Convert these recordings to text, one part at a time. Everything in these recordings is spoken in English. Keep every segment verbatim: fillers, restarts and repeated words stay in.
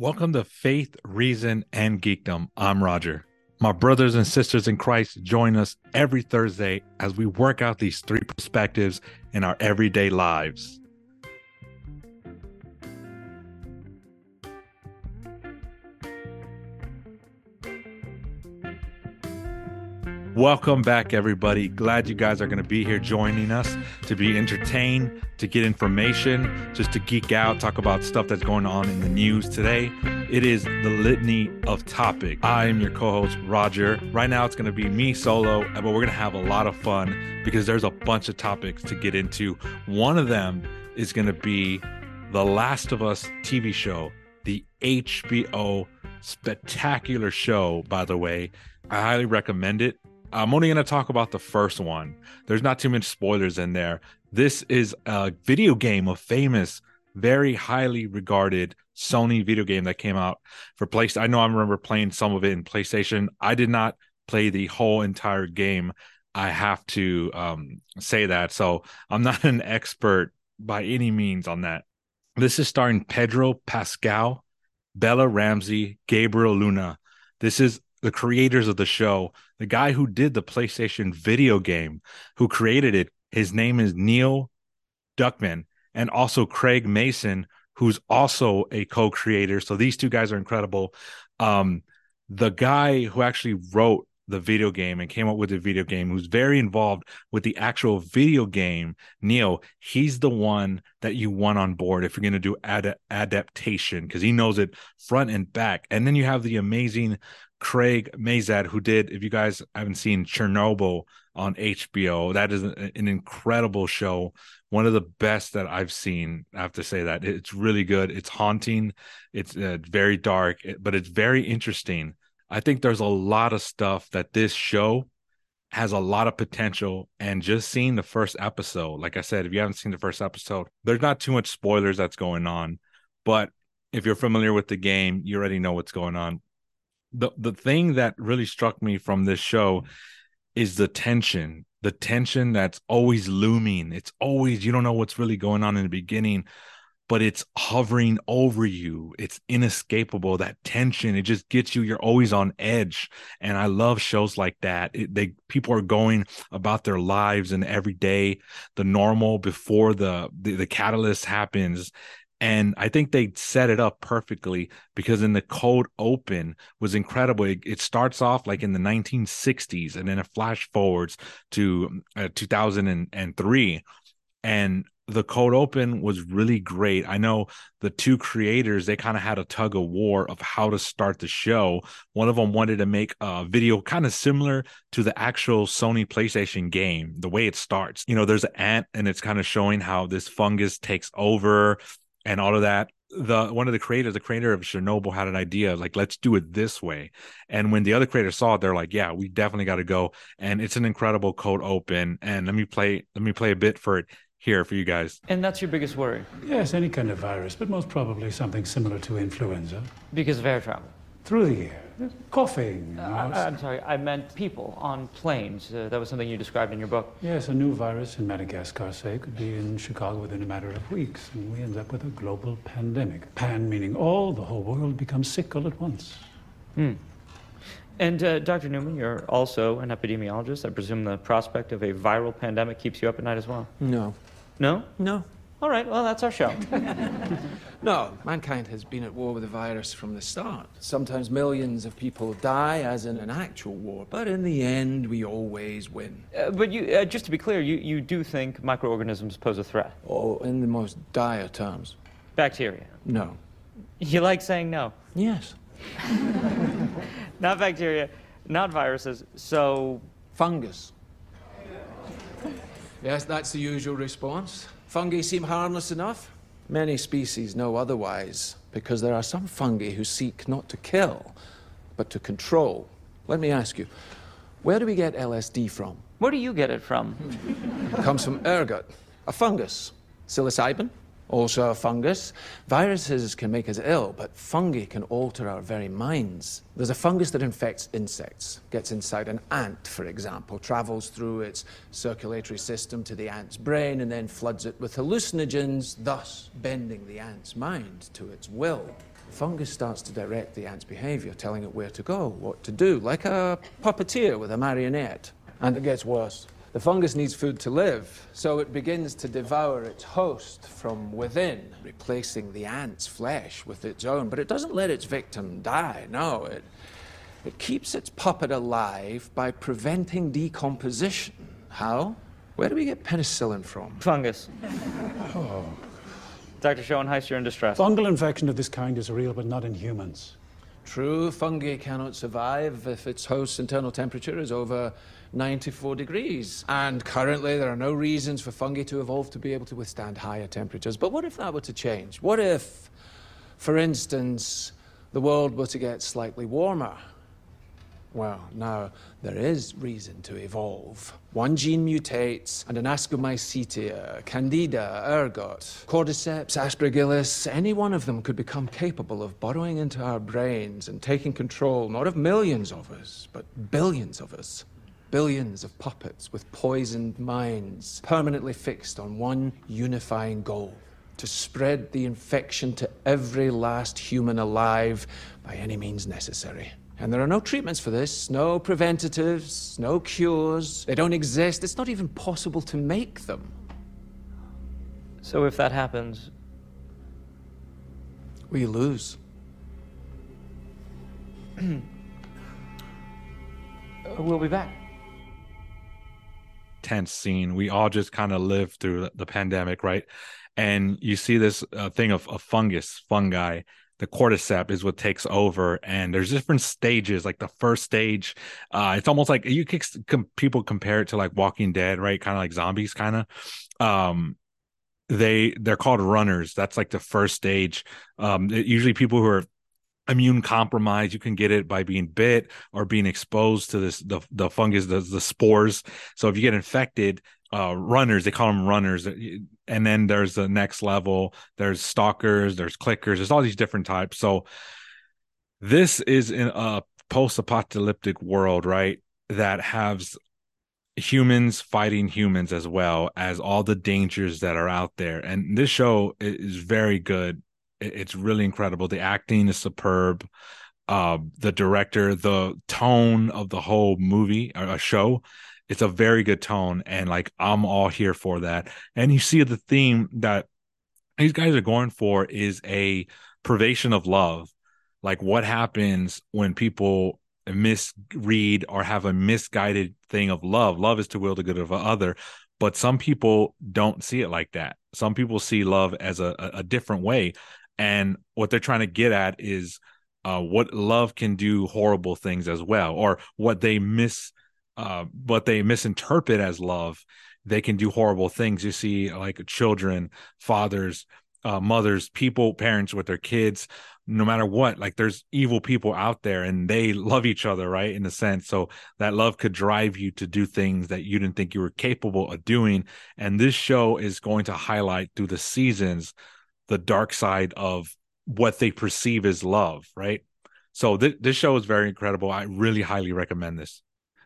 Welcome to Faith, Reason, and Geekdom. I'm Roger. My brothers and sisters in Christ join us every Thursday as we work out these three perspectives in our everyday lives. Welcome back, everybody. Glad you guys are going to be here joining us to be entertained, to get information, just to geek out, talk about stuff that's going on in the news today. It is the litany of topics. I am your co-host, Roger. Right now, it's going to be me solo, but we're going to have a lot of fun because there's a bunch of topics to get into. One of them is going to be The Last of Us T V show, the H B O spectacular show, by the way. I highly recommend it. I'm only going to talk about the first one. There's not too many spoilers in there. This is a video game, a famous, very highly regarded Sony video game that came out for PlayStation. I know I remember playing some of it in PlayStation. I did not play the whole entire game. I have to um, say that. So I'm not an expert by any means on that. This is starring Pedro Pascal, Bella Ramsey, Gabriel Luna. This is the creators of the show, the guy who did the PlayStation video game, who created it. His name is Neil Druckmann, and also Craig Mazin, who's also a co-creator. So these two guys are incredible. Um, the guy who actually wrote the video game and came up with the video game, who's very involved with the actual video game, Neil, he's the one that you want on board if you're going to do ad- adaptation, because he knows it front and back. And then you have the amazing Craig Mazin, who did, if you guys haven't seen Chernobyl on H B O, that is an incredible show. One of the best that I've seen. I have to say that it's really good. It's haunting. It's uh, very dark, but it's very interesting. I think there's a lot of stuff that this show has a lot of potential, and just seeing the first episode, like I said, if you haven't seen the first episode, there's not too much spoilers that's going on, but if you're familiar with the game, you already know what's going on. The the thing that really struck me from this show is the tension, the tension that's always looming. It's always, you don't know what's really going on in the beginning, but it's hovering over you. It's inescapable, that tension. It just gets you, you're always on edge. And I love shows like that. It, they people are going about their lives and every day, the normal before the, the, the catalyst happens. And I think they set it up perfectly because in the cold open was incredible. It, it starts off like in the nineteen sixties and then it flash forwards to uh, two thousand three. And the cold open was really great. I know the two creators, they kind of had a tug of war of how to start the show. One of them wanted to make a video kind of similar to the actual Sony PlayStation game, the way it starts. You know, there's an ant and it's kind of showing how this fungus takes over and all of that. The one of the creators, the creator of Chernobyl, had an idea like, let's do it this way. And when the other creators saw it, they're like, yeah, we definitely got to go. And it's an incredible cold open. And let me play, let me play a bit for it here for you guys. And that's your biggest worry? Yes, any kind of virus, but most probably something similar to influenza. Because of air travel? Through the air. Coughing. Uh, I, I'm sorry, I meant people on planes. Uh, that was something you described in your book. Yes, a new virus in Madagascar, say, could be in Chicago within a matter of weeks, and we end up with a global pandemic. Pan meaning all, the whole world becomes sick all at once. Hmm. And uh, Doctor Newman, you're also an epidemiologist. I presume the prospect of a viral pandemic keeps you up at night as well? No. No? No. All right, well, that's our show. No, mankind has been at war with the virus from the start. Sometimes millions of people die, as in an actual war, but in the end, we always win. Uh, but you, uh, just to be clear, you, you do think microorganisms pose a threat? Oh, in the most dire terms. Bacteria? No. You like saying no? Yes. Not bacteria, not viruses, so... fungus. Yes, that's the usual response. Fungi seem harmless enough. Many species know otherwise, because there are some fungi who seek not to kill, but to control. Let me ask you, where do we get L S D from? Where do you get it from? It comes from ergot, a fungus. Psilocybin, also a fungus. Viruses can make us ill, but fungi can alter our very minds. There's a fungus that infects insects, gets inside an ant, for example, travels through its circulatory system to the ant's brain and then floods it with hallucinogens, thus bending the ant's mind to its will. fungus starts to direct the ant's behaviour, telling it where to go, what to do, like a puppeteer with a marionette. And it gets worse. The fungus needs food to live, so it begins to devour its host from within, replacing the ant's flesh with its own. But it doesn't let its victim die, no. It, it keeps its puppet alive by preventing decomposition. How? Where do we get penicillin from? Fungus. Oh. Doctor Schoenheist, you're in distress. Fungal infection of this kind is real, but not in humans. True, fungi cannot survive if its host's internal temperature is over ninety-four degrees. And currently, there are no reasons for fungi to evolve to be able to withstand higher temperatures. But what if that were to change? What if, for instance, the world were to get slightly warmer? Well, now, there is reason to evolve. One gene mutates, and an Ascomycetia, Candida, ergot, Cordyceps, Aspergillus, any one of them could become capable of burrowing into our brains and taking control, not of millions of us, but billions of us. Billions of puppets with poisoned minds, permanently fixed on one unifying goal: to spread the infection to every last human alive by any means necessary. And there are no treatments for this, no preventatives, no cures. They don't exist. It's not even possible to make them. So if that happens, we lose. We'll be back. Tense scene. We all just kind of lived through the pandemic, right? And you see this uh, thing of, of fungus, fungi. The cordyceps is what takes over, and there's different stages. Like the first stage, uh, it's almost like you can, com- people compare it to like Walking Dead, right? Kind of like zombies, kind of. Um, they they're called runners. That's like the first stage. Um, it, usually people who are immune compromised, you can get it by being bit or being exposed to this the the fungus, the, the spores. So if you get infected. Uh, runners, they call them runners. And then there's the next level. There's stalkers, there's clickers, there's all these different types. So this is in a post-apocalyptic world, right? That has humans fighting humans as well as all the dangers that are out there. And this show is very good. It's really incredible. The acting is superb. Uh, the director, the tone of the whole movie or show, it's a very good tone, and like I'm all here for that. And you see the theme that these guys are going for is a privation of love. Like what happens when people misread or have a misguided thing of love? Love is to will the good of another, but some people don't see it like that. Some people see love as a, a different way, and what they're trying to get at is uh, what love can do horrible things as well, or what they miss. Uh, but they misinterpret as love. They can do horrible things. You see, like children, fathers, uh, mothers, people, parents with their kids, no matter what, like there's evil people out there and they love each other, right? In a sense. So that love could drive you to do things that you didn't think you were capable of doing. And this show is going to highlight through the seasons the dark side of what they perceive as love, right? So th- this show is very incredible. I really highly recommend this.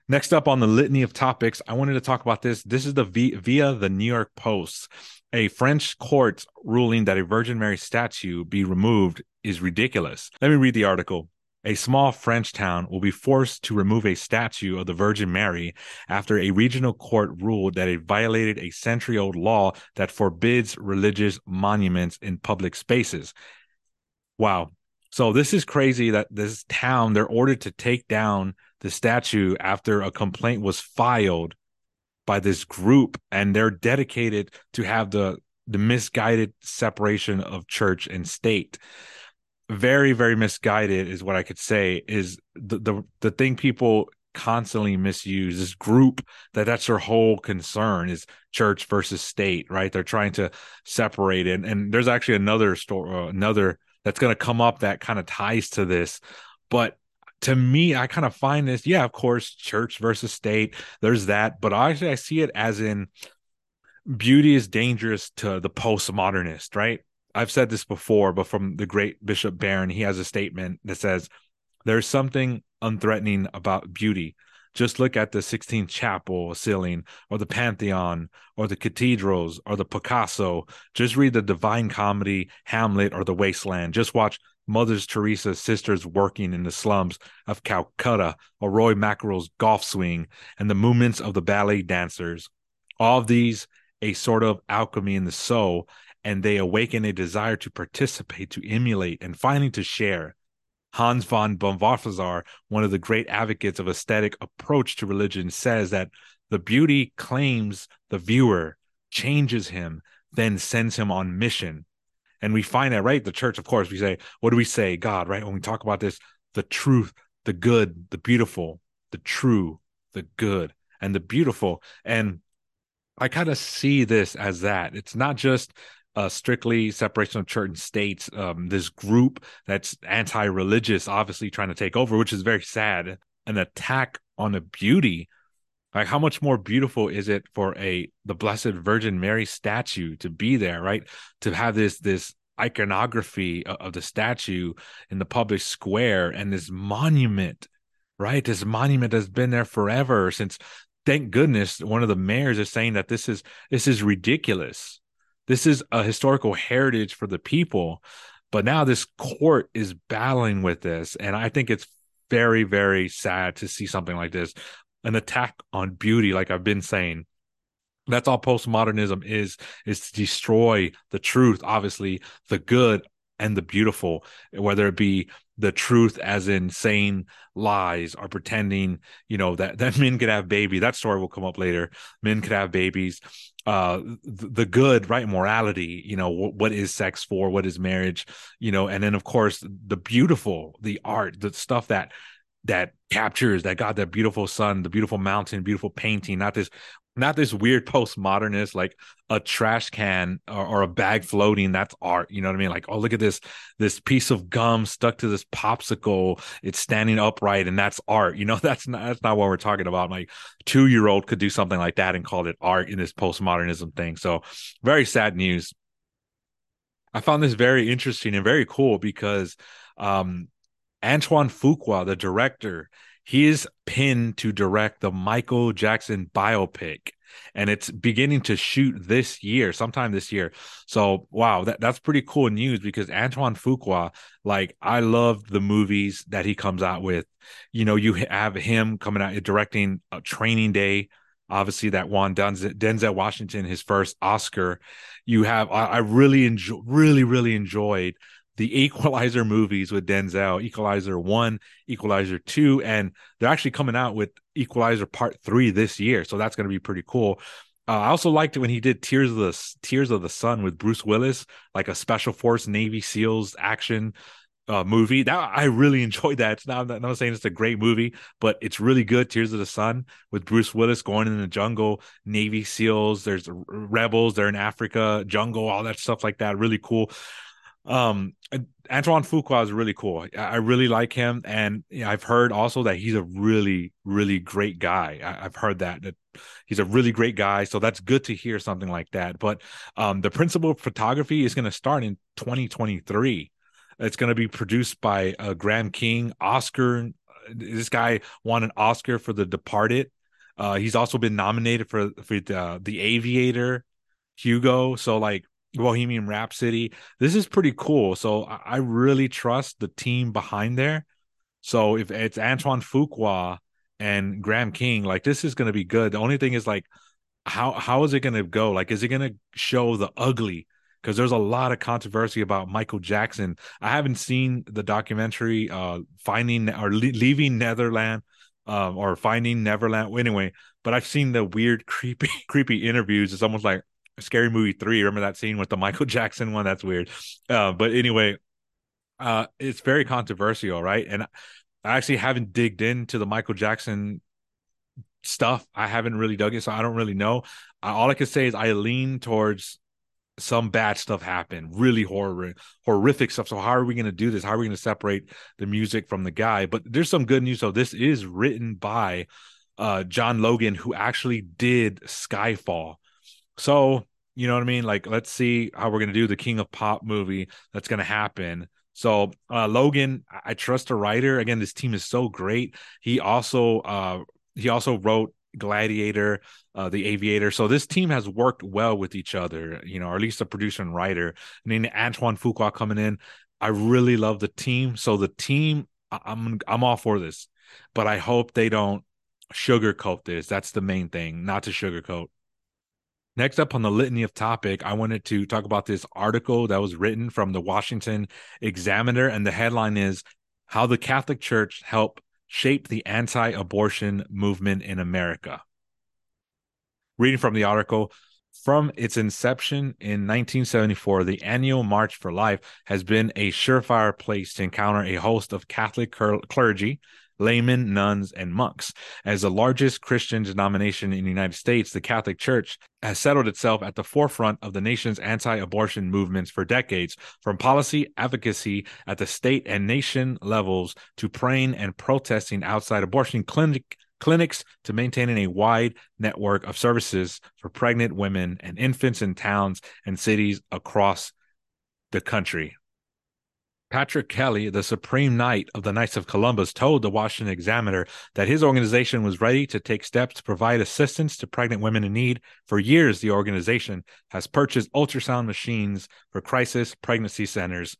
Next up on the litany of topics, I wanted to talk about this. This is the v- via the New York Post. A French court ruling that a Virgin Mary statue be removed is ridiculous. Let me read the article. A small French town will be forced to remove a statue of the Virgin Mary after a regional court ruled that it violated a century-old law that forbids religious monuments in public spaces. Wow. So this is crazy that this town, they're ordered to take down the statue after a complaint was filed by this group, and they're dedicated to have the the misguided separation of church and state. Very, very misguided is what I could say is the the, the thing people constantly misuse. This group that that's their whole concern is church versus state, right? They're trying to separate it, and, and there's actually another story, another that's going to come up that kind of ties to this, but. To me, I kind of find this, yeah, of course, church versus state, there's that. But actually, I see it as in beauty is dangerous to the postmodernist, right? I've said this before, but from the great Bishop Barron, he has a statement that says, there's something unthreatening about beauty. Just look at the Sixtine Chapel ceiling or the Pantheon or the cathedrals or the Picasso. Just read the Divine Comedy, Hamlet, or The Waste Land. Just watch Mother Teresa's sisters working in the slums of Calcutta, or Roy Mackerel's golf swing and the movements of the ballet dancers. All of these, a sort of alchemy in the soul, and they awaken a desire to participate, to emulate, and finally to share. Hans von Balthasar, one of the great advocates of aesthetic approach to religion, says that the beauty claims the viewer, changes him, then sends him on mission. And we find that, right? The church, of course, we say, what do we say? God, right? When we talk about this, the truth, the good, the beautiful, the true, the good, and the beautiful. And I kind of see this as that. It's not just uh, strictly separation of church and states, um, this group that's anti-religious, obviously trying to take over, which is very sad, an attack on the beauty. Like, how much more beautiful is it for a the Blessed Virgin Mary statue to be there, right? To have this this iconography of, of the statue in the public square and this monument, right? This monument has been there forever since, thank goodness, one of the mayors is saying that this is this is ridiculous. This is a historical heritage for the people. But now this court is battling with this. And I think it's very, very sad to see something like this. An attack on beauty, like I've been saying. That's all postmodernism is, is to destroy the truth, obviously, the good and the beautiful, whether it be the truth as in saying lies or pretending, you know, that, that men could have babies. That story will come up later. Men could have babies. Uh, the, the good, right? Morality, you know, w- what is sex for? What is marriage? You know, and then, of course, the beautiful, the art, the stuff that that captures that God, that beautiful sun, the beautiful mountain, beautiful painting, not this, not this weird postmodernist, like a trash can or, or a bag floating. That's art. You know what I mean? Like, oh, look at this, this piece of gum stuck to this popsicle. It's standing upright and that's art. You know, that's not, that's not what we're talking about. My two-year-old could do something like that and call it art in this postmodernism thing. So very sad news. I found this very interesting and very cool because, um, Antoine Fuqua, the director, he is pinned to direct the Michael Jackson biopic, and it's beginning to shoot this year, sometime this year. So, wow, that, that's pretty cool news because Antoine Fuqua, like, I love the movies that he comes out with. You know, you have him coming out directing a Training Day, obviously that won Denzel Washington his first Oscar. You have, I, I really enjoy, really, really enjoyed the Equalizer movies with Denzel, Equalizer one, Equalizer two, and they're actually coming out with Equalizer Part three this year, so that's going to be pretty cool. Uh, I also liked it when he did Tears of the Tears of the Sun with Bruce Willis, like a Special Force Navy SEALs action uh, movie. That I really enjoyed that. It's not, I'm not saying it's a great movie, but it's really good. Tears of the Sun with Bruce Willis going in the jungle, Navy SEALs, there's rebels, they're in Africa, jungle, all that stuff like that. Really cool. Um, Antoine Fuqua is really cool. I really like him, and I've heard also that he's a really, really great guy. I, I've heard that that he's a really great guy, so that's good to hear something like that. But um, the principal of photography is going to start in twenty twenty-three. It's going to be produced by uh, Graham King. Oscar, this guy won an Oscar for The Departed. Uh, he's also been nominated for for the, the Aviator, Hugo. So like. Bohemian Rhapsody. This is pretty cool. So I really trust the team behind there. So if it's Antoine Fuqua and Graham King, like this is going to be good. The only thing is like, how how is it going to go? Like, is it going to show the ugly? Because there's a lot of controversy about Michael Jackson. I haven't seen the documentary uh, Finding or Le- Leaving Netherland um, or Finding Neverland. Anyway, but I've seen the weird, creepy, creepy interviews. It's almost like Scary Movie three. Remember that scene with the Michael Jackson one? That's weird. Uh, but anyway, uh, it's very controversial, right? And I actually haven't digged into the Michael Jackson stuff. I haven't really dug it, so I don't really know. Uh, all I can say is I lean towards some bad stuff happened, really horror, horrific stuff. So how are we going to do this? How are we going to separate the music from the guy? But there's some good news. So this is written by uh, John Logan, who actually did Skyfall. So, you know what I mean? Like, let's see how we're going to do the King of Pop movie that's going to happen. So, uh, Logan, I trust the writer. Again, this team is so great. He also uh, He also wrote Gladiator, uh, The Aviator. So this team has worked well with each other, you know, or at least the producer and writer. And then Antoine Fuqua coming in. I really love the team. So the team, I'm I'm all for this, but I hope they don't sugarcoat this. That's the main thing, not to sugarcoat. Next up on the litany of topic, I wanted to talk about this article that was written from the Washington Examiner, and the headline is How the Catholic Church Helped Shape the Anti-Abortion Movement in America. Reading from the article, from its inception in nineteen seventy-four, the annual March for Life has been a surefire place to encounter a host of Catholic clergy, laymen, nuns, and monks. As the largest Christian denomination in the United States, the Catholic Church has settled itself at the forefront of the nation's anti-abortion movements for decades, from policy advocacy at the state and nation levels to praying and protesting outside abortion clinic, clinics to maintaining a wide network of services for pregnant women and infants in towns and cities across the country. Patrick Kelly, the Supreme Knight of the Knights of Columbus, told the Washington Examiner that his organization was ready to take steps to provide assistance to pregnant women in need. For years, the organization has purchased ultrasound machines for crisis pregnancy centers.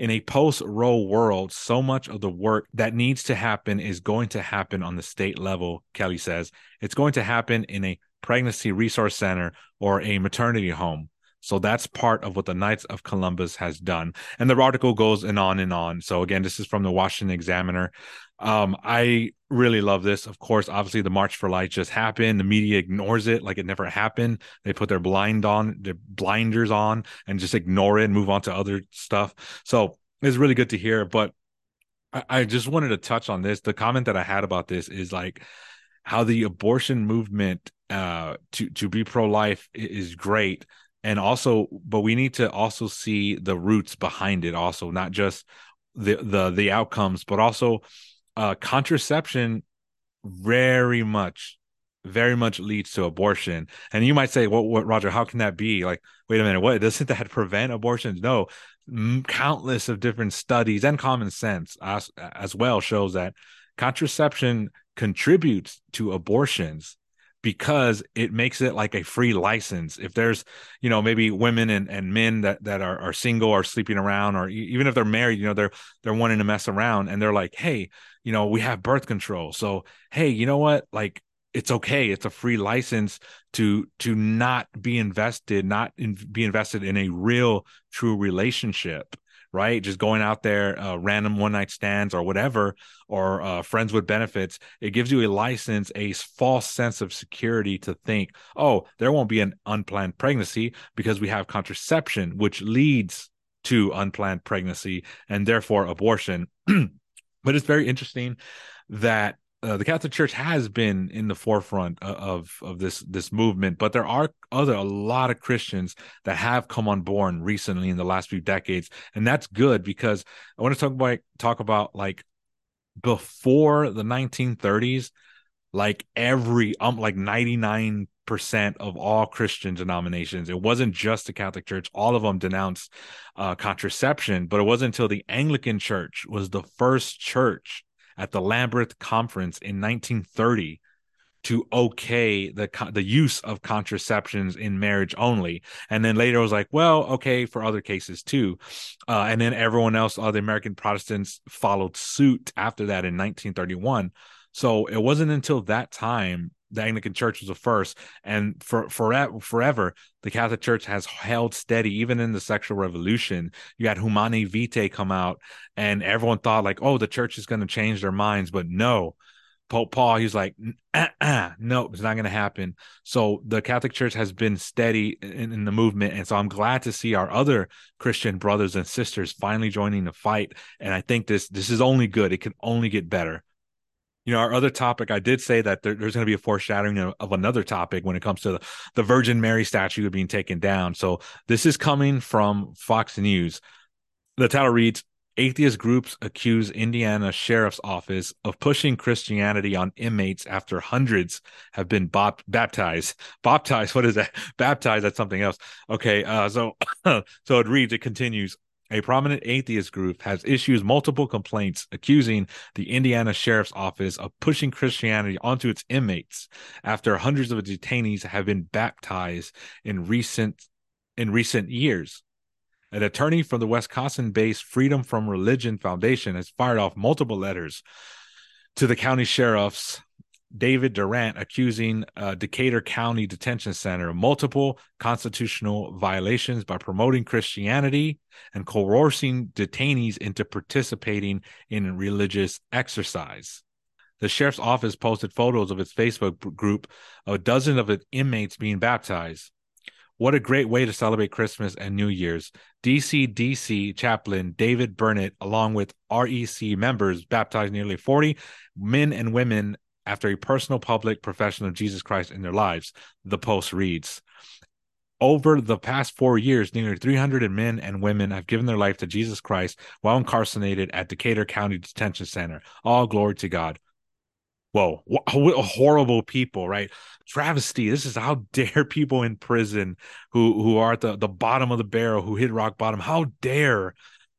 In a post-Roe world, so much of the work that needs to happen is going to happen on the state level, Kelly says. It's going to happen in a pregnancy resource center or a maternity home. So that's part of what the Knights of Columbus has done. And the article goes and on and on. So again, this is from the Washington Examiner. Um, I really love this. Of course, obviously the March for Life just happened. The media ignores it like it never happened. They put their blind on, their blinders on and just ignore it and move on to other stuff. So it's really good to hear. But I, I just wanted to touch on this. The comment that I had about this is like how the abortion movement uh, to, to be pro-life is great. And also, but we need to also see the roots behind it also, not just the the, the outcomes, but also uh, contraception very much, very much leads to abortion. And you might say, well, what, Roger, how can that be? Like, wait a minute, what? Doesn't that prevent abortions? No, countless of different studies and common sense as, as well shows that contraception contributes to abortions, because it makes it like a free license. If there's, you know, maybe women and, and men that, that are, are single or sleeping around, or even if they're married, you know, they're, they're wanting to mess around and they're like, hey, you know, we have birth control. So, hey, you know what? Like, it's okay. It's a free license to, to not be invested, not in, be invested in a real true relationship, right? Just going out there, uh, random one night stands or whatever, or uh, friends with benefits. It gives you a license, a false sense of security to think, oh, there won't be an unplanned pregnancy because we have contraception, which leads to unplanned pregnancy and therefore abortion. But it's very interesting that uh, the Catholic Church has been in the forefront of, of this, this movement, but there are other, a lot of Christians that have come on board recently in the last few decades. And that's good, because I want to talk about, talk about like before the nineteen thirties, like every, um, like ninety-nine percent of all Christian denominations, it wasn't just the Catholic Church, all of them denounced uh, contraception, but it wasn't until the Anglican Church was the first church at the Lambeth Conference in nineteen thirty to okay the the use of contraceptions in marriage only. And then later it was like, well, okay, for other cases too. Uh, and then everyone else, all the American Protestants followed suit after that in nineteen thirty-one. So it wasn't until that time the Anglican Church was the first, and for, for forever, the Catholic Church has held steady. Even in the sexual revolution, you had Humanae Vitae come out, and everyone thought like, oh, the church is going to change their minds, but no. Pope Paul, he's like, uh-uh, no, it's not going to happen. So the Catholic Church has been steady in, in the movement. And so I'm glad to see our other Christian brothers and sisters finally joining the fight. And I think this, this is only good. It can only get better. You know, our other topic, I did say that there, there's going to be a foreshadowing of, of another topic when it comes to the, the Virgin Mary statue being taken down. So this is coming from Fox News. The title reads, Atheist groups accuse Indiana Sheriff's Office of pushing Christianity on inmates after hundreds have been bop- baptized. Baptized, what is that? Baptized, that's something else. Okay, uh, so so it reads, it continues. A prominent atheist group has issued multiple complaints accusing the Indiana Sheriff's Office of pushing Christianity onto its inmates after hundreds of detainees have been baptized in recent in recent years. An attorney from the Wisconsin-based Freedom from Religion Foundation has fired off multiple letters to the county sheriff's David Durant accusing uh, Decatur County Detention Center of multiple constitutional violations by promoting Christianity and coercing detainees into participating in religious exercise. The sheriff's office posted photos of its Facebook group of a dozen of its inmates being baptized. What a great way to celebrate Christmas and New Year's. D C D C chaplain David Burnett, along with R E C members, baptized nearly forty men and women after a personal public profession of Jesus Christ in their lives, the Post reads. Over the past four years, nearly three hundred men and women have given their life to Jesus Christ while incarcerated at Decatur County Detention Center. All glory to God. Whoa, wh- wh- horrible people, right? Travesty. This is how dare people in prison who, who are at the, the bottom of the barrel, who hit rock bottom, how dare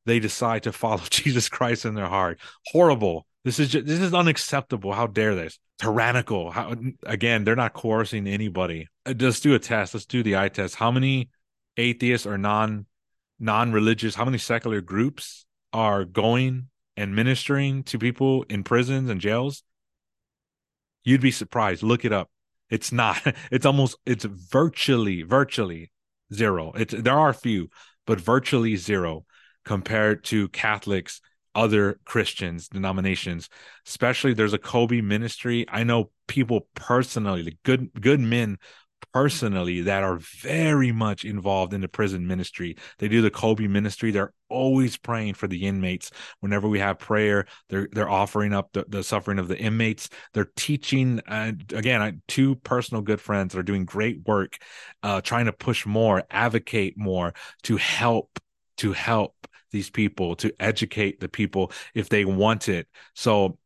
they decide to follow Jesus Christ in their heart. Horrible. This is just, this is unacceptable. How dare this? Tyrannical. How, again, they're not coercing anybody. Let's do a test. Let's do the eye test. How many atheists or non, non-religious, how many secular groups are going and ministering to people in prisons and jails? You'd be surprised. Look it up. It's not. It's almost, it's virtually, virtually zero. It's, there are a few, but virtually zero compared to Catholics, other Christians, denominations, especially there's a Kobe ministry. I know people personally, good good men personally that are very much involved in the prison ministry. They do the Kobe ministry. They're always praying for the inmates. Whenever we have prayer, they're they're offering up the, the suffering of the inmates. They're teaching, uh, again, I, two personal good friends that are doing great work, uh, trying to push more, advocate more to help, to help. these people, to educate the people if they want it. So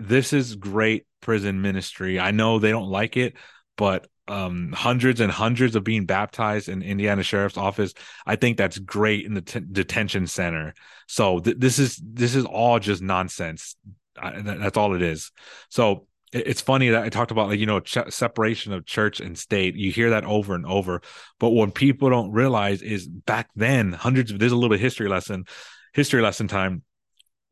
this is great prison ministry. I know they don't like it, but um, hundreds and hundreds of being baptized in Indiana Sheriff's Office, I think that's great in the t- detention center. So th- this is this is all just nonsense. I, that, that's all it is. So it, it's funny that I talked about, like, you know, ch- separation of church and state. You hear that over and over. But what people don't realize is back then, hundreds of, there's a little bit of history lesson, history lesson time.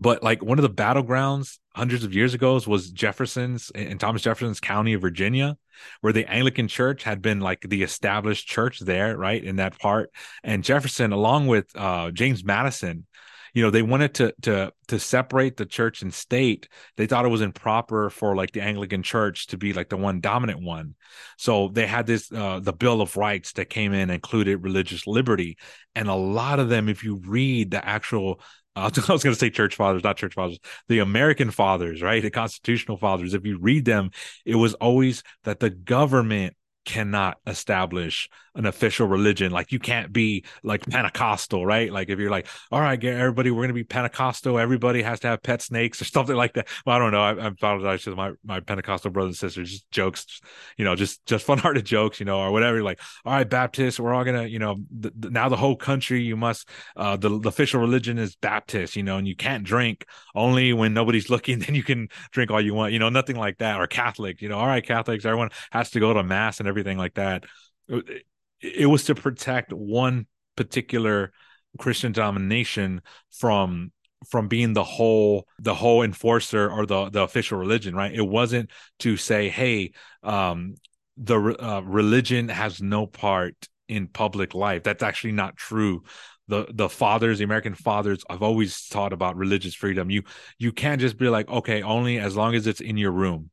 But like one of the battlegrounds hundreds of years ago was Jefferson's and Thomas Jefferson's County of Virginia, where the Anglican Church had been like the established church there, right, in that part. And Jefferson, along with uh, James Madison, you know, they wanted to to to separate the church and state. They thought it was improper for like the Anglican Church to be like the one dominant one. So they had this uh, the Bill of Rights that came in, included religious liberty, and a lot of them, if you read the actual, uh, I was going to say church fathers, not church fathers, the American fathers, right, the constitutional fathers. If you read them, it was always that the government cannot establish an official religion. Like you can't be like Pentecostal, right? Like if you're like, all right, everybody, we're going to be Pentecostal. Everybody has to have pet snakes or something like that. Well, I don't know. I, I apologize to my, my Pentecostal brothers and sisters, just jokes, you know, just, just fun-hearted jokes, you know, or whatever. You're like, all right, Baptists, we're all going to, you know, th- th- now the whole country, you must, uh, the, the official religion is Baptist, you know, and you can't drink only when nobody's looking, then you can drink all you want, you know, nothing like that. Or Catholic, you know, all right, Catholics, everyone has to go to mass and everything like that. It, it was to protect one particular Christian denomination from from being the whole the whole enforcer or the the official religion, right? It wasn't to say, hey, um, the uh, religion has no part in public life. That's actually not true. The the fathers, the American fathers, have always taught about religious freedom. You you can't just be like, okay, only as long as it's in your room,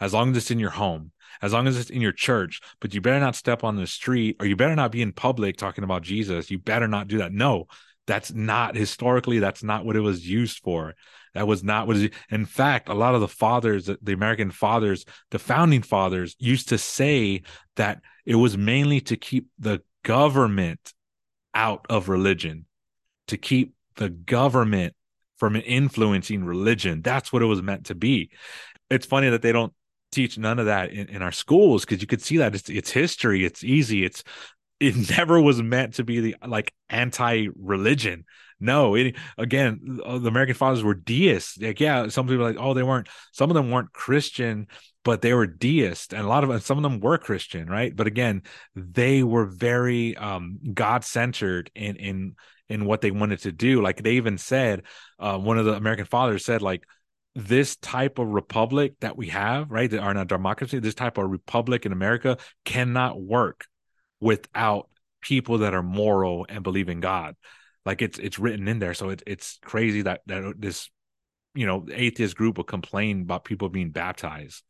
as long as it's in your home, as long as it's in your church, but you better not step on the street, or you better not be in public talking about Jesus. You better not do that. No, that's not historically, that's not what it was used for. That was not what it was. In fact, a lot of the fathers, the American fathers, the founding fathers used to say that it was mainly to keep the government out of religion, to keep the government from influencing religion. That's what it was meant to be. It's funny that they don't teach none of that in, in our schools, because you could see that it's, it's history, it's easy, it's it never was meant to be the like anti-religion. No, it, again, the American fathers were deists. Like, yeah, some people are like, oh, they weren't. Some of them weren't Christian, but they were deists, and a lot of some of them were Christian, right? But again, they were very um, God-centered in in in what they wanted to do. Like they even said, uh, one of the American fathers said, like, this type of republic that we have, right, that are not democracy, this type of republic in America cannot work without people that are moral and believe in God. Like it's it's written in there. So it, it's crazy that that this, you know, atheist group will complain about people being baptized.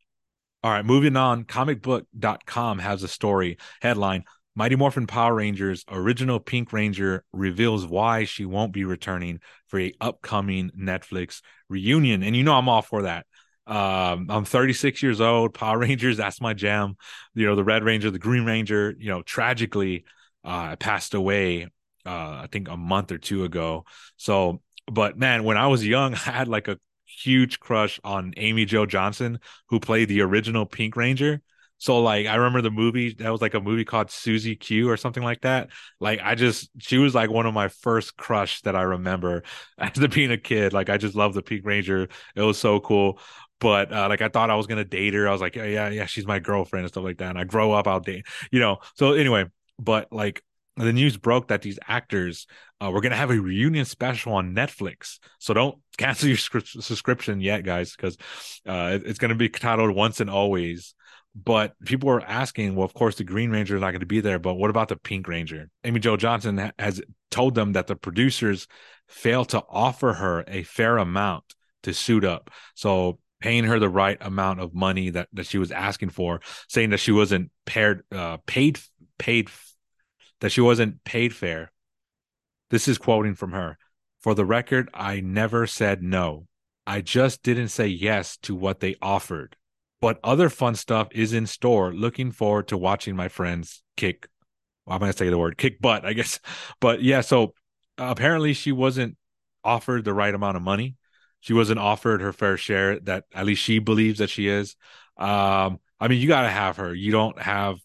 All right, moving on. comic book dot com has a story headline: Mighty Morphin Power Rangers original Pink Ranger reveals why she won't be returning for a upcoming Netflix reunion. And you know I'm all for that. Um, I'm thirty-six years old. Power Rangers, that's my jam. You know, the Red Ranger, the Green Ranger, you know, tragically uh, passed away, uh, I think a month or two ago. So, but man, when I was young, I had like a huge crush on Amy Jo Johnson, who played the original Pink Ranger. So like, I remember the movie, that was like a movie called Suzy Q or something like that. Like I just, she was like one of my first crush that I remember after being a kid. Like I just loved the Pink Ranger. It was so cool. But uh, like, I thought I was going to date her. I was like, yeah, yeah, yeah, she's my girlfriend and stuff like that. And I grow up, I'll date, you know? So anyway, but like the news broke that these actors uh, were going to have a reunion special on Netflix. So don't cancel your script- subscription yet, guys, because uh, it's going to be titled Once and Always. But people are asking, well, of course, the Green Ranger is not going to be there, but what about the Pink Ranger? Amy Jo Johnson has told them that the producers failed to offer her a fair amount to suit up. So paying her the right amount of money that, that she was asking for, saying that she wasn't paired, uh, paid, paid, that she wasn't paid fair. This is quoting from her. For the record, I never said no. I just didn't say yes to what they offered. But other fun stuff is in store. Looking forward to watching my friends kick. Well, I'm going to say the word kick butt, I guess. But yeah, so apparently she wasn't offered the right amount of money. She wasn't offered her fair share that at least she believes that she is. Um, I mean, you got to have her. You don't have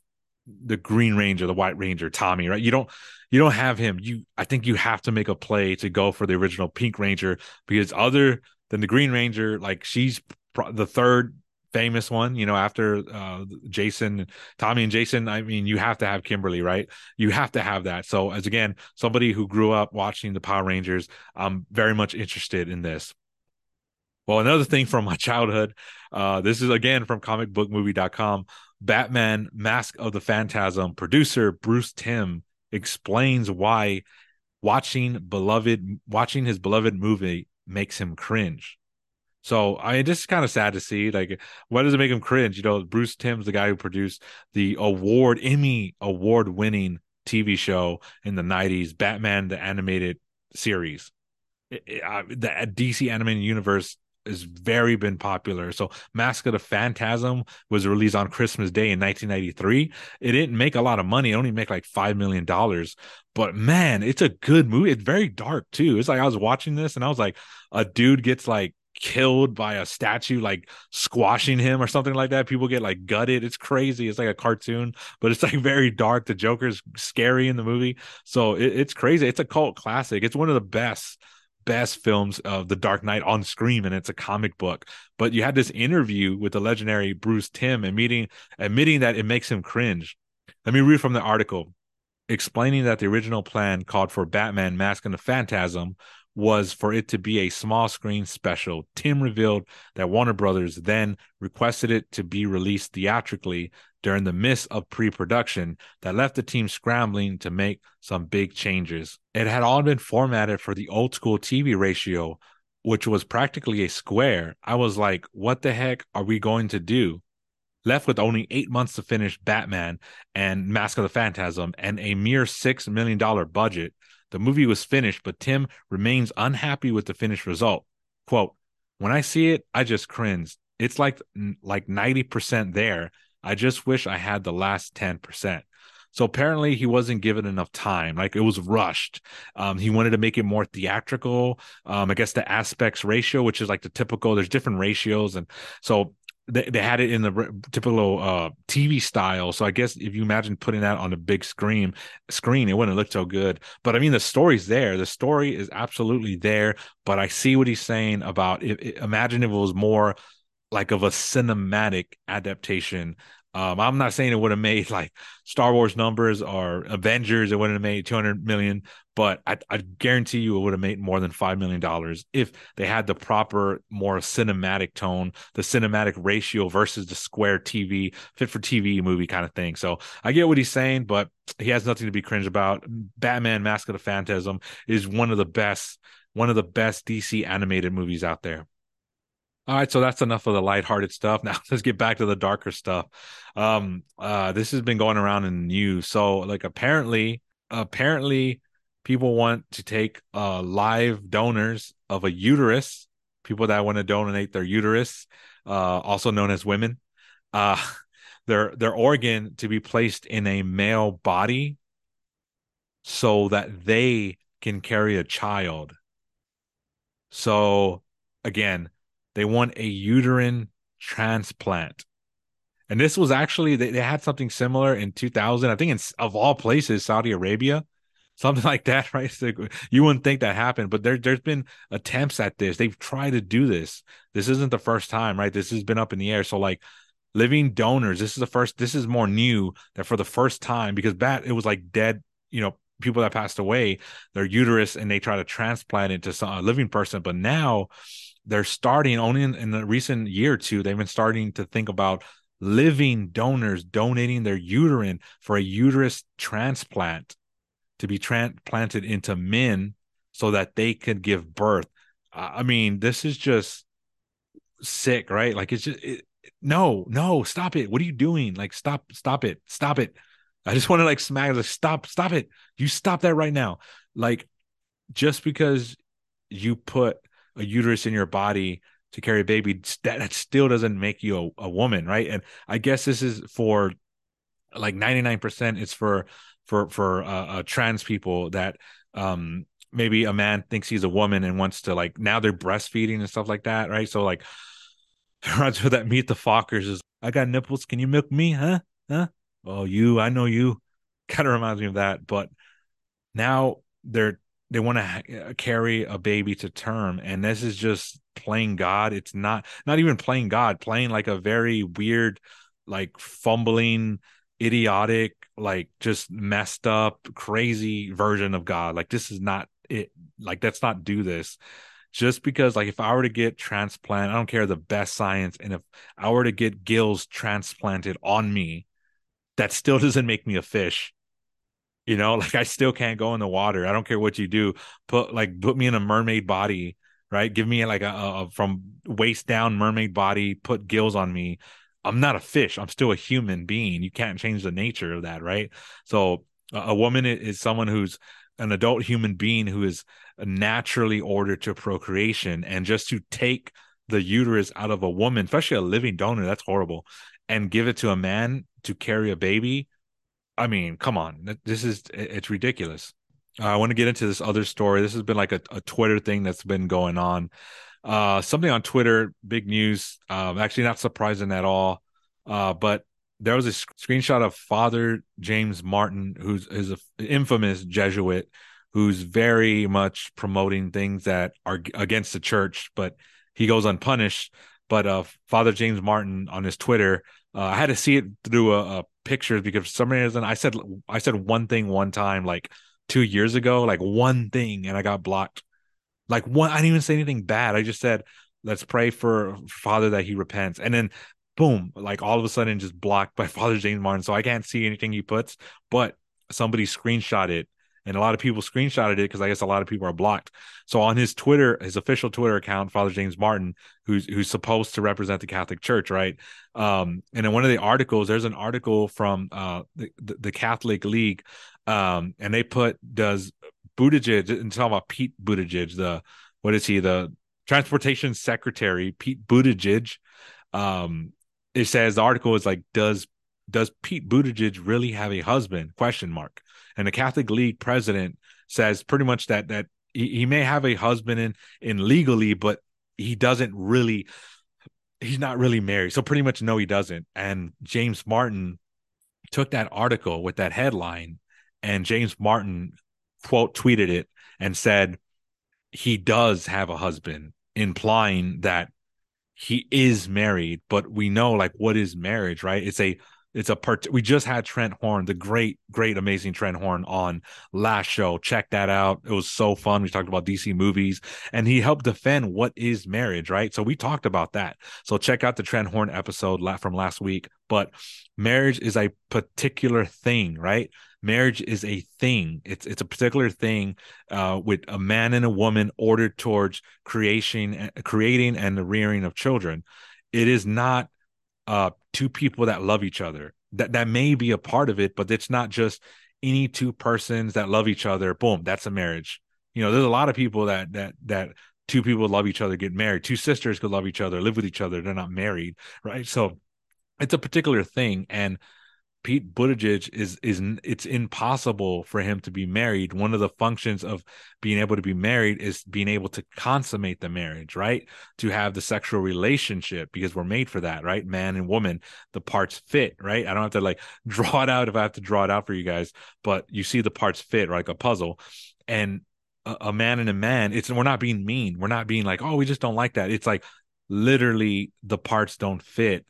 the Green Ranger, the White Ranger, Tommy, right? You don't, you don't have him. You, I think you have to make a play to go for the original Pink Ranger, because other than the Green Ranger, like she's pro- the third famous one, you know, after uh, Jason, Tommy and Jason. I mean, you have to have Kimberly, right? You have to have that. So as again, somebody who grew up watching the Power Rangers, I'm very much interested in this. Well, another thing from my childhood, uh, this is again from comic book movie dot com, Batman Mask of the Phantasm producer Bruce Timm explains why watching beloved, watching his beloved movie makes him cringe. So I mean, this is kind of sad to see. Like, why does it make him cringe? You know, Bruce Timm's the guy who produced the award Emmy award-winning T V show in the nineties, Batman the Animated Series. It, it, uh, the D C Animated Universe has very been popular. So Mask of the Phantasm was released on Christmas Day in nineteen ninety-three. It didn't make a lot of money. It only made like five million dollars. But man, it's a good movie. It's very dark too. It's like I was watching this and I was like, a dude gets like killed by a statue like squashing him or something like that. People get like gutted. It's crazy. It's like a cartoon, but it's like very dark. The Joker's scary in the movie. So it, it's crazy. It's a cult classic. It's one of the best best films of the Dark Knight on Scream, and it's a comic book. But you had this interview with the legendary Bruce Timm admitting admitting that it makes him cringe. Let me read from the article, explaining that the original plan called for Batman Mask and the Phantasm was for it to be a small screen special. Tim revealed that Warner Brothers then requested it to be released theatrically during the midst of pre-production that left the team scrambling to make some big changes. It had all been formatted for the old school T V ratio, which was practically a square. I was like, what the heck are we going to do? Left with only eight months to finish Batman and Mask of the Phantasm and a mere six million dollars budget, the movie was finished, but Tim remains unhappy with the finished result. Quote, when I see it, I just cringe. It's like like ninety percent there. I just wish I had the last ten percent. So apparently he wasn't given enough time. Like it was rushed. Um, he wanted to make it more theatrical. Um, I guess the aspects ratio, which is like the typical, there's different ratios. And so they, they had it in the typical uh, T V style. So I guess if you imagine putting that on a big screen, screen, it wouldn't look so good. But I mean, the story's there. The story is absolutely there. But I see what he's saying about it, it, imagine if it was more like of a cinematic adaptation. Um, I'm not saying it would have made like Star Wars numbers or Avengers. It wouldn't have made two hundred million dollars, but I, I guarantee you it would have made more than five million dollars if they had the proper, more cinematic tone, the cinematic ratio versus the square T V, fit for T V movie kind of thing. So I get what he's saying, but he has nothing to be cringe about. Batman Mask of the Phantasm is one of the best, one of the best D C animated movies out there. All right, so that's enough of the lighthearted stuff. Now let's get back to the darker stuff. Um, uh, this has been going around in the news. So, like, apparently, apparently, people want to take uh, live donors of a uterus. People that want to donate their uterus, uh, also known as women, uh, their their organ to be placed in a male body, so that they can carry a child. So, again. They want a uterine transplant. And this was actually, they, they had something similar in two thousand. I think in, of all places, Saudi Arabia, something like that, right? So you wouldn't think that happened, but there, there's been attempts at this. They've tried to do this. This isn't the first time, right? This has been up in the air. So like living donors, this is the first, this is more new than for the first time because back, it was like dead, you know, people that passed away, their uterus, and they try to transplant it to some, a living person. But now, they're starting only in, in the recent year or two, they've been starting to think about living donors donating their uterine for a uterus transplant to be transplanted into men so that they could give birth. I mean, this is just sick, right? Like it's just, it, no, no, stop it. What are you doing? Like, stop, stop it. Stop it. I just want to like smack, like, stop, stop it. You stop that right now. Like just because you put a uterus in your body to carry a baby, that, that still doesn't make you a, a woman, right? And I guess this is for like ninety-nine percent it's for for for uh, uh, trans people that um, maybe a man thinks he's a woman and wants to like, now they're breastfeeding and stuff like that, right? So like, that's what that Meet the Fockers is, I got nipples, can you milk me, huh? Huh? Oh, you, I know you. Kind of reminds me of that, but now they're They want to carry a baby to term, and this is just playing God. It's not not even playing God, playing like a very weird, like fumbling, idiotic, like just messed up, crazy version of God. Like this is not it. Like let's not do this. Just because, like, if I were to get transplant, I don't care the best science, and if I were to get gills transplanted on me, that still doesn't make me a fish. You know, like I still can't go in the water. I don't care what you do. Put like put me in a mermaid body, right? Give me like a, a from waist down mermaid body. Put gills on me. I'm not a fish. I'm still a human being. You can't change the nature of that, right? So a, a woman is someone who's an adult human being who is naturally ordered to procreation, and just to take the uterus out of a woman, especially a living donor, that's horrible, and give it to a man to carry a baby. I mean, come on, this is, it's ridiculous. Uh, I want to get into this other story. This has been like a, a Twitter thing that's been going on. Uh, something on Twitter, big news, uh, actually not surprising at all. Uh, but there was a sc- screenshot of Father James Martin, who's is an infamous Jesuit, who's very much promoting things that are against the church, but he goes unpunished. But uh, Father James Martin on his Twitter, uh, I had to see it through a, a pictures because for some reason I said I said one thing one time like two years ago, like one thing, and I got blocked. Like one, I didn't even say anything bad. I just said, "Let's pray for Father that he repents," and then boom, like all of a sudden, just blocked by Father James Martin. So I can't see anything he puts, but somebody screenshot it, and a lot of people screenshotted it because I guess a lot of people are blocked. So on his Twitter, his official Twitter account, Father James Martin, who's who's supposed to represent the Catholic Church, right? Um, and in one of the articles, there's an article from uh, the, the Catholic League, um, and they put, does Buttigieg, and talking about Pete Buttigieg, the, what is he, the Transportation Secretary, Pete Buttigieg, um, it says, the article is like, does does Pete Buttigieg really have a husband, question mark. And the Catholic League president says pretty much that that he, he may have a husband in, in legally, but he doesn't really he's not really married. So pretty much, no, he doesn't. And James Martin took that article with that headline, and James Martin quote tweeted it and said, he does have a husband, implying that he is married. But we know, like, what is marriage, right? It's a, it's a part. We just had Trent Horn, the great, great, amazing Trent Horn on last show. Check that out. It was so fun. We talked about D C movies, and he helped defend what is marriage, right? So we talked about that. So check out the Trent Horn episode from last week. But marriage is a particular thing, right? Marriage is a thing. It's it's a particular thing uh, with a man and a woman ordered towards creation, creating and the rearing of children. It is not uh, two people that love each other. That that may be a part of it, but it's not just any two persons that love each other. Boom, that's a marriage. You know, there's a lot of people that that that two people love each other, get married. Two sisters could love each other, live with each other. They're not married, right? So it's a particular thing, and Pete Buttigieg is, is it's impossible for him to be married. One of the functions of being able to be married is being able to consummate the marriage, right? To have the sexual relationship, because we're made for that, right? Man and woman, the parts fit, right? I don't have to like draw it out if I have to draw it out for you guys, but you see the parts fit, right? Like a puzzle. And a, a man and a man, it's, we're not being mean. We're not being like, oh, we just don't like that. It's like literally the parts don't fit.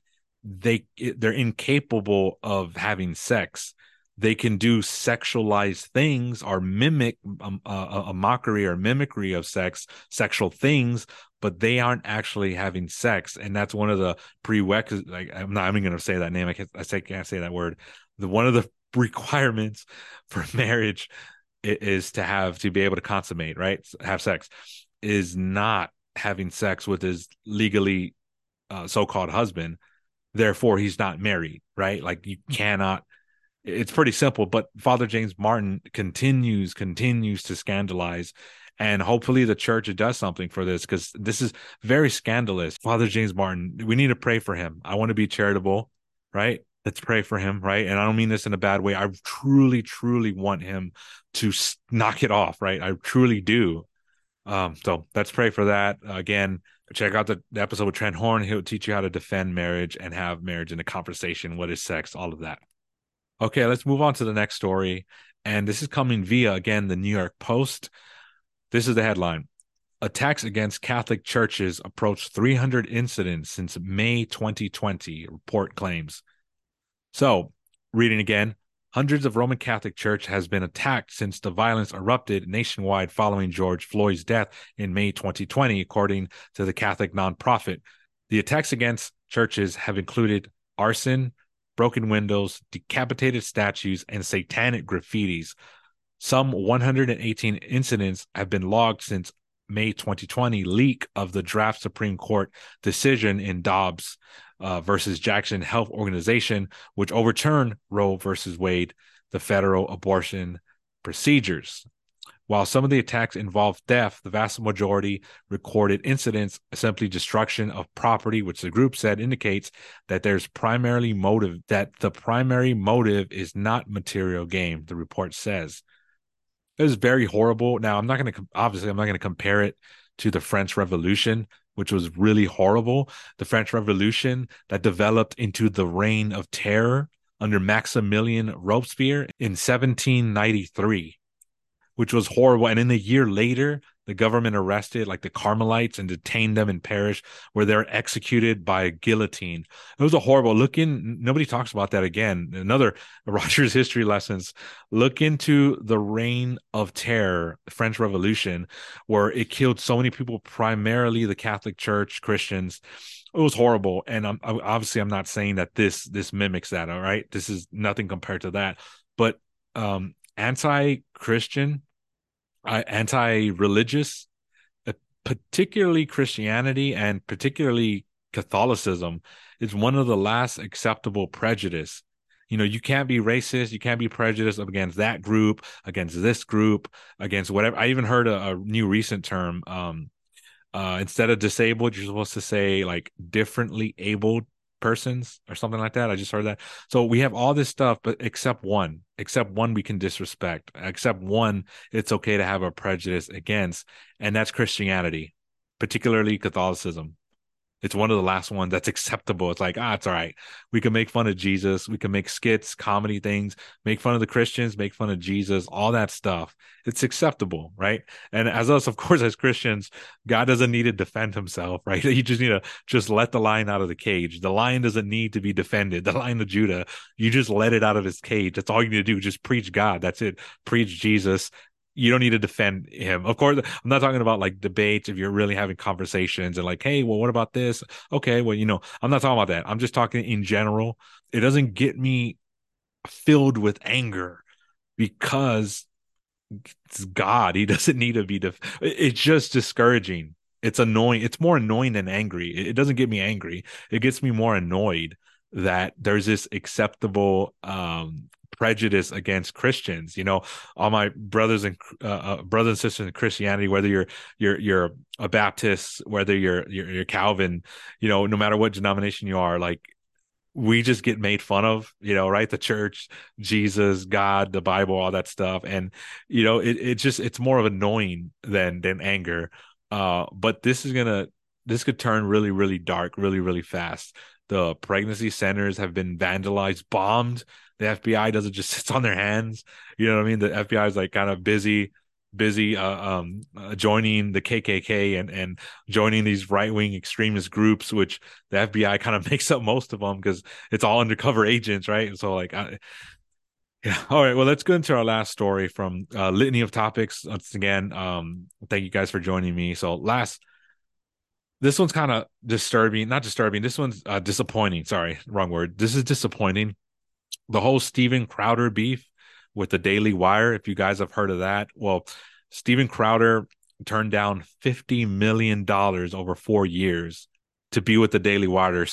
They they're incapable of having sex. They can do sexualized things or mimic um, uh, a mockery or mimicry of sex, sexual things, but they aren't actually having sex. And that's one of the prerequisites. Like, I'm not even going to say that name. I can't, I say, can't say that word. The one of the requirements for marriage is to have to be able to consummate, right? Have sex, is not having sex with his legally uh, so-called husband. Therefore, he's not married, right? Like, you cannot, it's pretty simple, but Father James Martin continues, continues to scandalize, and hopefully the church does something for this, because this is very scandalous. Father James Martin, we need to pray for him. I want to be charitable, right? Let's pray for him, right? And I don't mean this in a bad way. I truly, truly want him to knock it off, right? I truly do. Um, so let's pray for that. Again, check out the episode with Trent Horn. He'll teach you how to defend marriage and have marriage in a conversation. What is sex? All of that. Okay, let's move on to the next story. And this is coming via, again, the New York Post. This is the headline. Attacks against Catholic churches approach three hundred incidents since May twenty twenty, report claims. So, reading again. Hundreds of Roman Catholic Church has been attacked since the violence erupted nationwide following George Floyd's death in May twenty twenty, according to the Catholic nonprofit. The attacks against churches have included arson, broken windows, decapitated statues, and satanic graffitis. Some one hundred eighteen incidents have been logged since May twenty twenty leak of the draft Supreme Court decision in Dobbs Uh, versus Jackson Health Organization, which overturned Roe versus Wade, the federal abortion procedures. While some of the attacks involved theft, the vast majority recorded incidents simply destruction of property, which the group said indicates that there's primarily motive, that the primary motive is not material gain, the report says. It was very horrible. Now, I'm not going to, obviously, I'm not going to compare it to the French Revolution, which was really horrible. The French Revolution that developed into the Reign of Terror under Maximilien Robespierre in seventeen ninety-three, which was horrible. And in a year later, the government arrested like the Carmelites and detained them in Paris, where they're executed by guillotine. It was a horrible looking. Nobody talks about that again. Another Rogers history lessons. Look into the Reign of Terror, the French Revolution, where it killed so many people, primarily the Catholic Church, Christians. It was horrible. And I'm, obviously, I'm not saying that this this mimics that. All right, this is nothing compared to that. But um, anti-Christian. Uh, anti-religious, uh, particularly Christianity and particularly Catholicism, is one of the last acceptable prejudice. You know, you can't be racist, you can't be prejudiced against that group, against this group, against whatever. I even heard a, a new recent term. Um, uh, instead of disabled, you're supposed to say like differently abled persons or something like that. I just heard that. So we have all this stuff, but except one, except one we can disrespect, except one it's okay to have a prejudice against, and that's Christianity, particularly Catholicism. It's one of the last ones that's acceptable. It's like, ah, it's all right. We can make fun of Jesus. We can make skits, comedy things, make fun of the Christians, make fun of Jesus, all that stuff. It's acceptable, right? And as us, of course, as Christians, God doesn't need to defend himself, right? You just need to just let the lion out of the cage. The lion doesn't need to be defended. The Lion of Judah, you just let it out of his cage. That's all you need to do. Just preach God. That's it. Preach Jesus. You don't need to defend him. Of course, I'm not talking about like debates if you're really having conversations and like, hey, well, what about this? Okay, well, you know, I'm not talking about that. I'm just talking in general. It doesn't get me filled with anger because it's God. He doesn't need to be, def- it's just discouraging. It's annoying. It's more annoying than angry. It doesn't get me angry. It gets me more annoyed that there's this acceptable, um, prejudice against Christians. You know, all my brothers and uh, brothers and sisters in Christianity, whether you're you're you're a Baptist, whether you're, you're you're Calvin, you know, no matter what denomination you are, like we just get made fun of, you know, right? The church, Jesus, God, the Bible, all that stuff, and you know, it it just it's more of annoying than than anger. Uh, but this is gonna this could turn really really dark, really really fast. The pregnancy centers have been vandalized, bombed. The F B I doesn't just sit on their hands. You know what I mean? The F B I is like kind of busy, busy uh, um, uh, joining the K K K and, and joining these right-wing extremist groups, which the F B I kind of makes up most of them because it's all undercover agents, right? And so like, I, yeah. All right, well, let's go into our last story from uh, Litany of Topics. Once again, um, thank you guys for joining me. So last, this one's kind of disturbing, not disturbing. This one's uh, disappointing. Sorry, wrong word. This is disappointing. The whole Steven Crowder beef with the Daily Wire, if you guys have heard of that. Well, Steven Crowder turned down fifty million dollars over four years to be with the Daily Wire,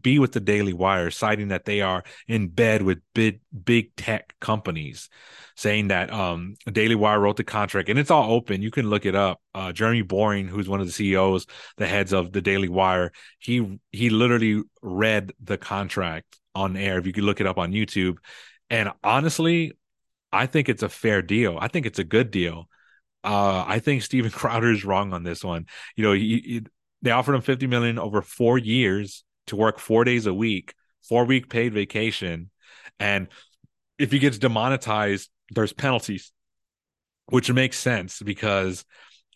be with the Daily Wire, citing that they are in bed with big, big tech companies, saying that um, Daily Wire wrote the contract. And it's all open. You can look it up. Uh, Jeremy Boring, who's one of the C E Os, the heads of the Daily Wire, he he literally read the contract on air. If you could look it up on YouTube. And honestly, I think it's a fair deal. I think it's a good deal. Uh, I think Steven Crowder is wrong on this one. You know, he, he, they offered him fifty million dollars over four years to work four days a week, four week paid vacation. And if he gets demonetized, there's penalties, which makes sense because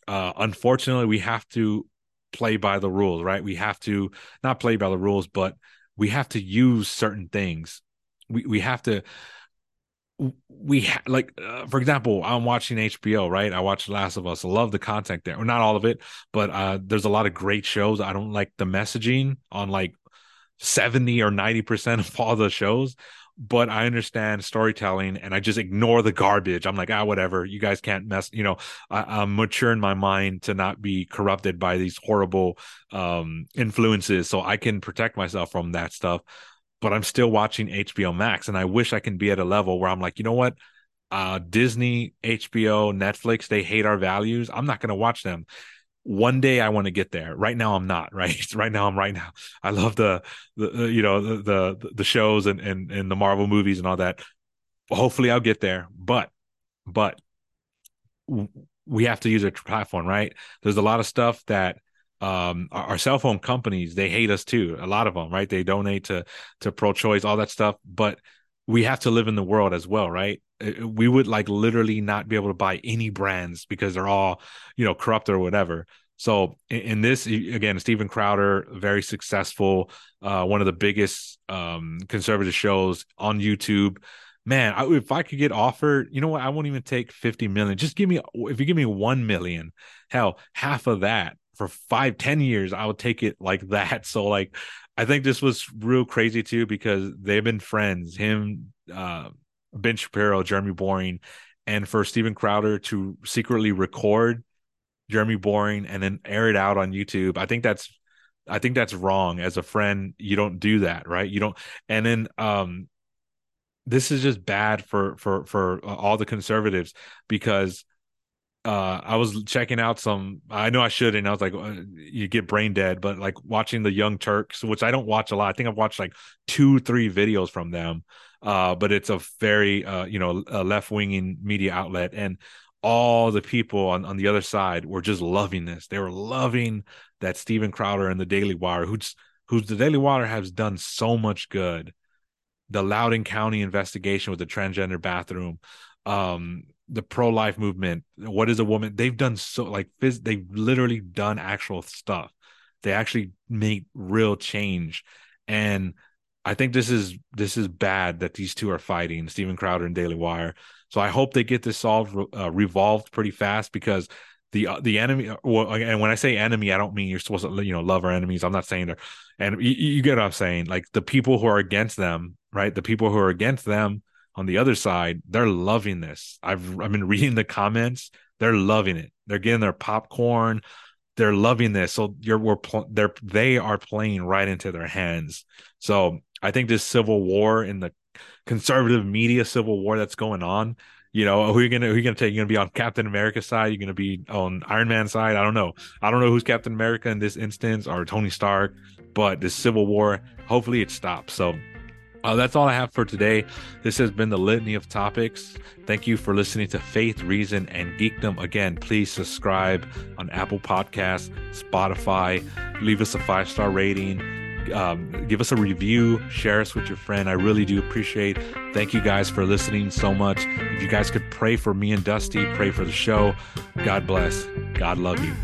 uh, unfortunately we have to play by the rules, right? We have to not play by the rules, but we have to use certain things. We we have to, we ha- like, uh, for example, I'm watching H B O, right? I watch Last of Us. I love the content there. Well, not all of it, but uh, there's a lot of great shows. I don't like the messaging on like seventy or ninety percent of all the shows, but I understand storytelling and I just ignore the garbage. I'm like, ah, whatever. You guys can't mess, you know, I, I'm mature in my mind to not be corrupted by these horrible um, influences. So I can protect myself from that stuff, but I'm still watching H B O Max. And I wish I can be at a level where I'm like, you know what? Uh, Disney, H B O, Netflix, they hate our values. I'm not going to watch them. One day I want to get there. Right now I'm not. Right. Right now I'm right now. I love the, the you know the the, the shows and, and and the Marvel movies and all that. Hopefully I'll get there. But but we have to use our platform, right? There's a lot of stuff that um, our, our cell phone companies, they hate us too. A lot of them, right? They donate to to pro-choice, all that stuff. But we have to live in the world as well, right? We would like literally not be able to buy any brands because they're all, you know, corrupt or whatever. So in, in this, again, Steven Crowder, very successful, uh, one of the biggest um, conservative shows on YouTube. Man, I, if I could get offered, you know what? I won't even take fifty million. Just give me, if you give me one million, hell, half of that for five, ten years, I would take it like that. So like, I think this was real crazy too, because they've been friends, him, uh, Ben Shapiro, Jeremy Boring, and for Steven Crowder to secretly record Jeremy Boring and then air it out on YouTube. I think that's, I think that's wrong. As a friend, you don't do that, right? You don't. And then um, this is just bad for for for all the conservatives because uh, I was checking out some. I know I shouldn't. I was like, you get brain dead, but like watching the Young Turks, which I don't watch a lot. I think I've watched like two, three videos from them. Uh, but it's a very, uh, you know, left-winging media outlet. And all the people on, on the other side were just loving this. They were loving that Steven Crowder and the Daily Wire, who's, who's the Daily Wire has done so much good. The Loudoun County investigation with the transgender bathroom, um, the pro-life movement, what is a woman? They've done so, like, phys- they've literally done actual stuff. They actually make real change. And I think this is this is bad that these two are fighting, Steven Crowder and Daily Wire. So I hope they get this solved, uh, revolved pretty fast, because the uh, the enemy, well, and when I say enemy, I don't mean you're supposed to, you know, love our enemies. I'm not saying that. And you, you get what I'm saying. Like, the people who are against them, right? The people who are against them on the other side, they're loving this. I've I've been reading the comments. They're loving it. They're getting their popcorn. They're loving this. So you're we're pl- they're they are playing right into their hands. So I think this civil war in the conservative media, civil war that's going on, you know, who are you gonna who are you gonna take? You're gonna be on Captain America's side. You're gonna be on Iron Man's side. I don't know. I don't know who's Captain America in this instance, or Tony Stark. But this civil war, hopefully it stops. So. Uh, that's all I have for today. This has been the Litany of Topics. Thank you for listening to Faith, Reason, and Geekdom. Again, please subscribe on Apple Podcasts, Spotify. Leave us a five-star rating. Um, give us a review. Share us with your friend. I really do appreciate it. Thank you guys for listening so much. If you guys could pray for me and Dusty, pray for the show. God bless. God love you.